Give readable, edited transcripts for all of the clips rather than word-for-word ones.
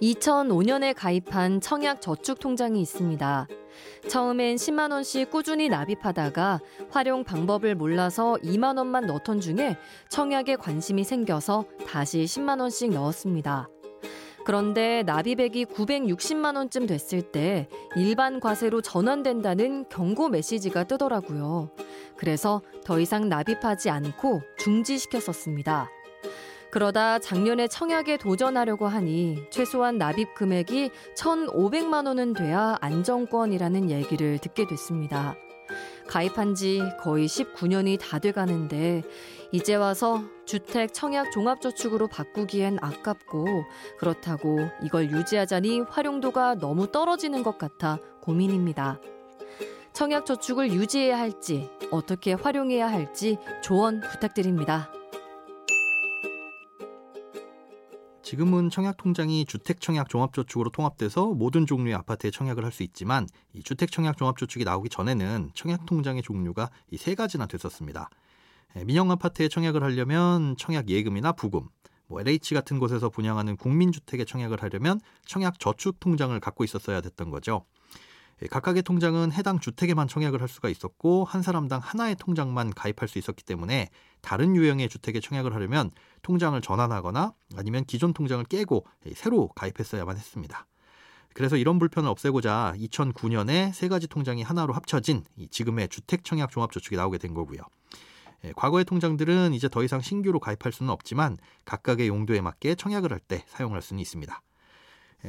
2005년에 가입한 청약저축통장이 있습니다. 처음엔 10만 원씩 꾸준히 납입하다가 활용 방법을 몰라서 2만 원만 넣던 중에 청약에 관심이 생겨서 다시 10만 원씩 넣었습니다. 그런데 납입액이 960만 원쯤 됐을 때 일반 과세로 전환된다는 경고 메시지가 뜨더라고요. 그래서 더 이상 납입하지 않고 중지시켰었습니다. 그러다 작년에 청약에 도전하려고 하니 최소한 납입 금액이 1,500만 원은 돼야 안정권이라는 얘기를 듣게 됐습니다. 가입한 지 거의 19년이 다 돼가는데 이제 와서 주택 청약 종합저축으로 바꾸기엔 아깝고, 그렇다고 이걸 유지하자니 활용도가 너무 떨어지는 것 같아 고민입니다. 청약저축을 유지해야 할지 어떻게 활용해야 할지 조언 부탁드립니다. 지금은 청약통장이 주택청약종합저축으로 통합돼서 모든 종류의 아파트에 청약을 할 수 있지만, 이 주택청약종합저축이 나오기 전에는 청약통장의 종류가 이 세 가지나 됐었습니다. 민영아파트에 청약을 하려면 청약예금이나 부금, LH 같은 곳에서 분양하는 국민주택에 청약을 하려면 청약저축통장을 갖고 있었어야 됐던 거죠. 각각의 통장은 해당 주택에만 청약을 할 수가 있었고, 한 사람당 하나의 통장만 가입할 수 있었기 때문에 다른 유형의 주택에 청약을 하려면 통장을 전환하거나 아니면 기존 통장을 깨고 새로 가입했어야만 했습니다. 그래서 이런 불편을 없애고자 2009년에 세 가지 통장이 하나로 합쳐진 지금의 주택청약종합저축이 나오게 된 거고요. 과거의 통장들은 이제 더 이상 신규로 가입할 수는 없지만 각각의 용도에 맞게 청약을 할 때 사용할 수는 있습니다.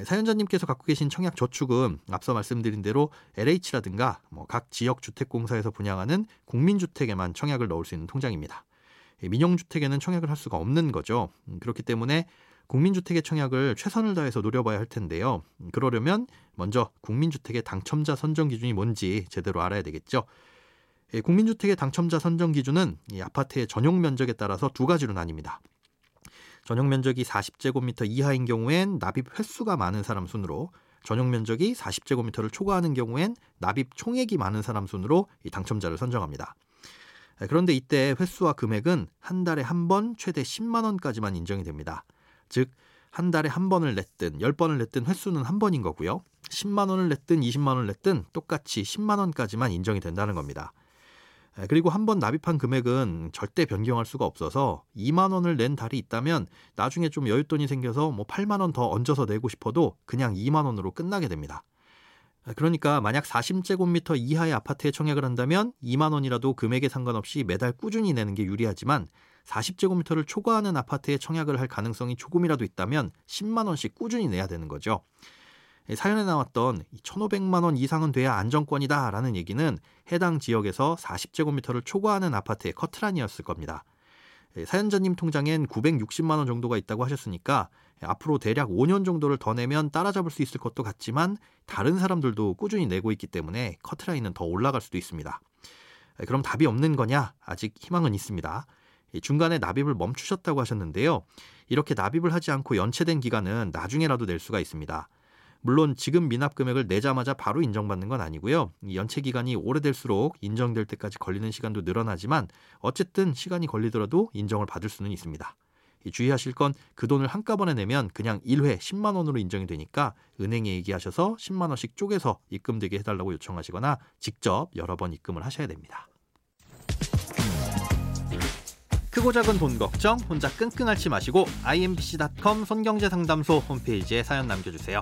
사연자님께서 갖고 계신 청약저축은 앞서 말씀드린 대로 LH라든가 각 지역 주택공사에서 분양하는 국민주택에만 청약을 넣을 수 있는 통장입니다. 민영주택에는 청약을 할 수가 없는 거죠. 그렇기 때문에 국민주택의 청약을 최선을 다해서 노려봐야 할 텐데요. 그러려면 먼저 국민주택의 당첨자 선정 기준이 뭔지 제대로 알아야 되겠죠. 국민주택의 당첨자 선정 기준은 이 아파트의 전용 면적에 따라서 두 가지로 나뉩니다. 전용 면적이 40제곱미터 이하인 경우엔 납입 횟수가 많은 사람 순으로, 전용 면적이 40제곱미터를 초과하는 경우엔 납입 총액이 많은 사람 순으로 이 당첨자를 선정합니다. 그런데 이때 횟수와 금액은 한 달에 한 번 최대 10만 원까지만 인정이 됩니다. 즉, 한 달에 한 번을 냈든 10번을 냈든 횟수는 한 번인 거고요. 10만 원을 냈든 20만 원을 냈든 똑같이 10만 원까지만 인정이 된다는 겁니다. 그리고 한 번 납입한 금액은 절대 변경할 수가 없어서 2만 원을 낸 달이 있다면 나중에 좀 여윳돈이 생겨서 8만 원 더 얹어서 내고 싶어도 그냥 2만 원으로 끝나게 됩니다. 그러니까 만약 40제곱미터 이하의 아파트에 청약을 한다면 2만 원이라도 금액에 상관없이 매달 꾸준히 내는 게 유리하지만, 40제곱미터를 초과하는 아파트에 청약을 할 가능성이 조금이라도 있다면 10만 원씩 꾸준히 내야 되는 거죠. 사연에 나왔던 1,500만 원 이상은 돼야 안정권이다 라는 얘기는 해당 지역에서 40제곱미터를 초과하는 아파트의 커트라인이었을 겁니다. 사연자님 통장엔 960만 원 정도가 있다고 하셨으니까 앞으로 대략 5년 정도를 더 내면 따라잡을 수 있을 것도 같지만, 다른 사람들도 꾸준히 내고 있기 때문에 커트라인은 더 올라갈 수도 있습니다. 그럼 답이 없는 거냐? 아직 희망은 있습니다. 중간에 납입을 멈추셨다고 하셨는데요. 이렇게 납입을 하지 않고 연체된 기간은 나중에라도 낼 수가 있습니다. 물론 지금 미납 금액을 내자마자 바로 인정받는 건 아니고요. 연체 기간이 오래될수록 인정될 때까지 걸리는 시간도 늘어나지만, 어쨌든 시간이 걸리더라도 인정을 받을 수는 있습니다. 주의하실 건 그 돈을 한꺼번에 내면 그냥 1회 10만 원으로 인정이 되니까 은행에 얘기하셔서 10만 원씩 쪼개서 입금되게 해달라고 요청하시거나 직접 여러 번 입금을 하셔야 됩니다. 크고 작은 돈 걱정 혼자 끙끙 앓지 마시고 imbc.com 손경제상담소 홈페이지에 사연 남겨주세요.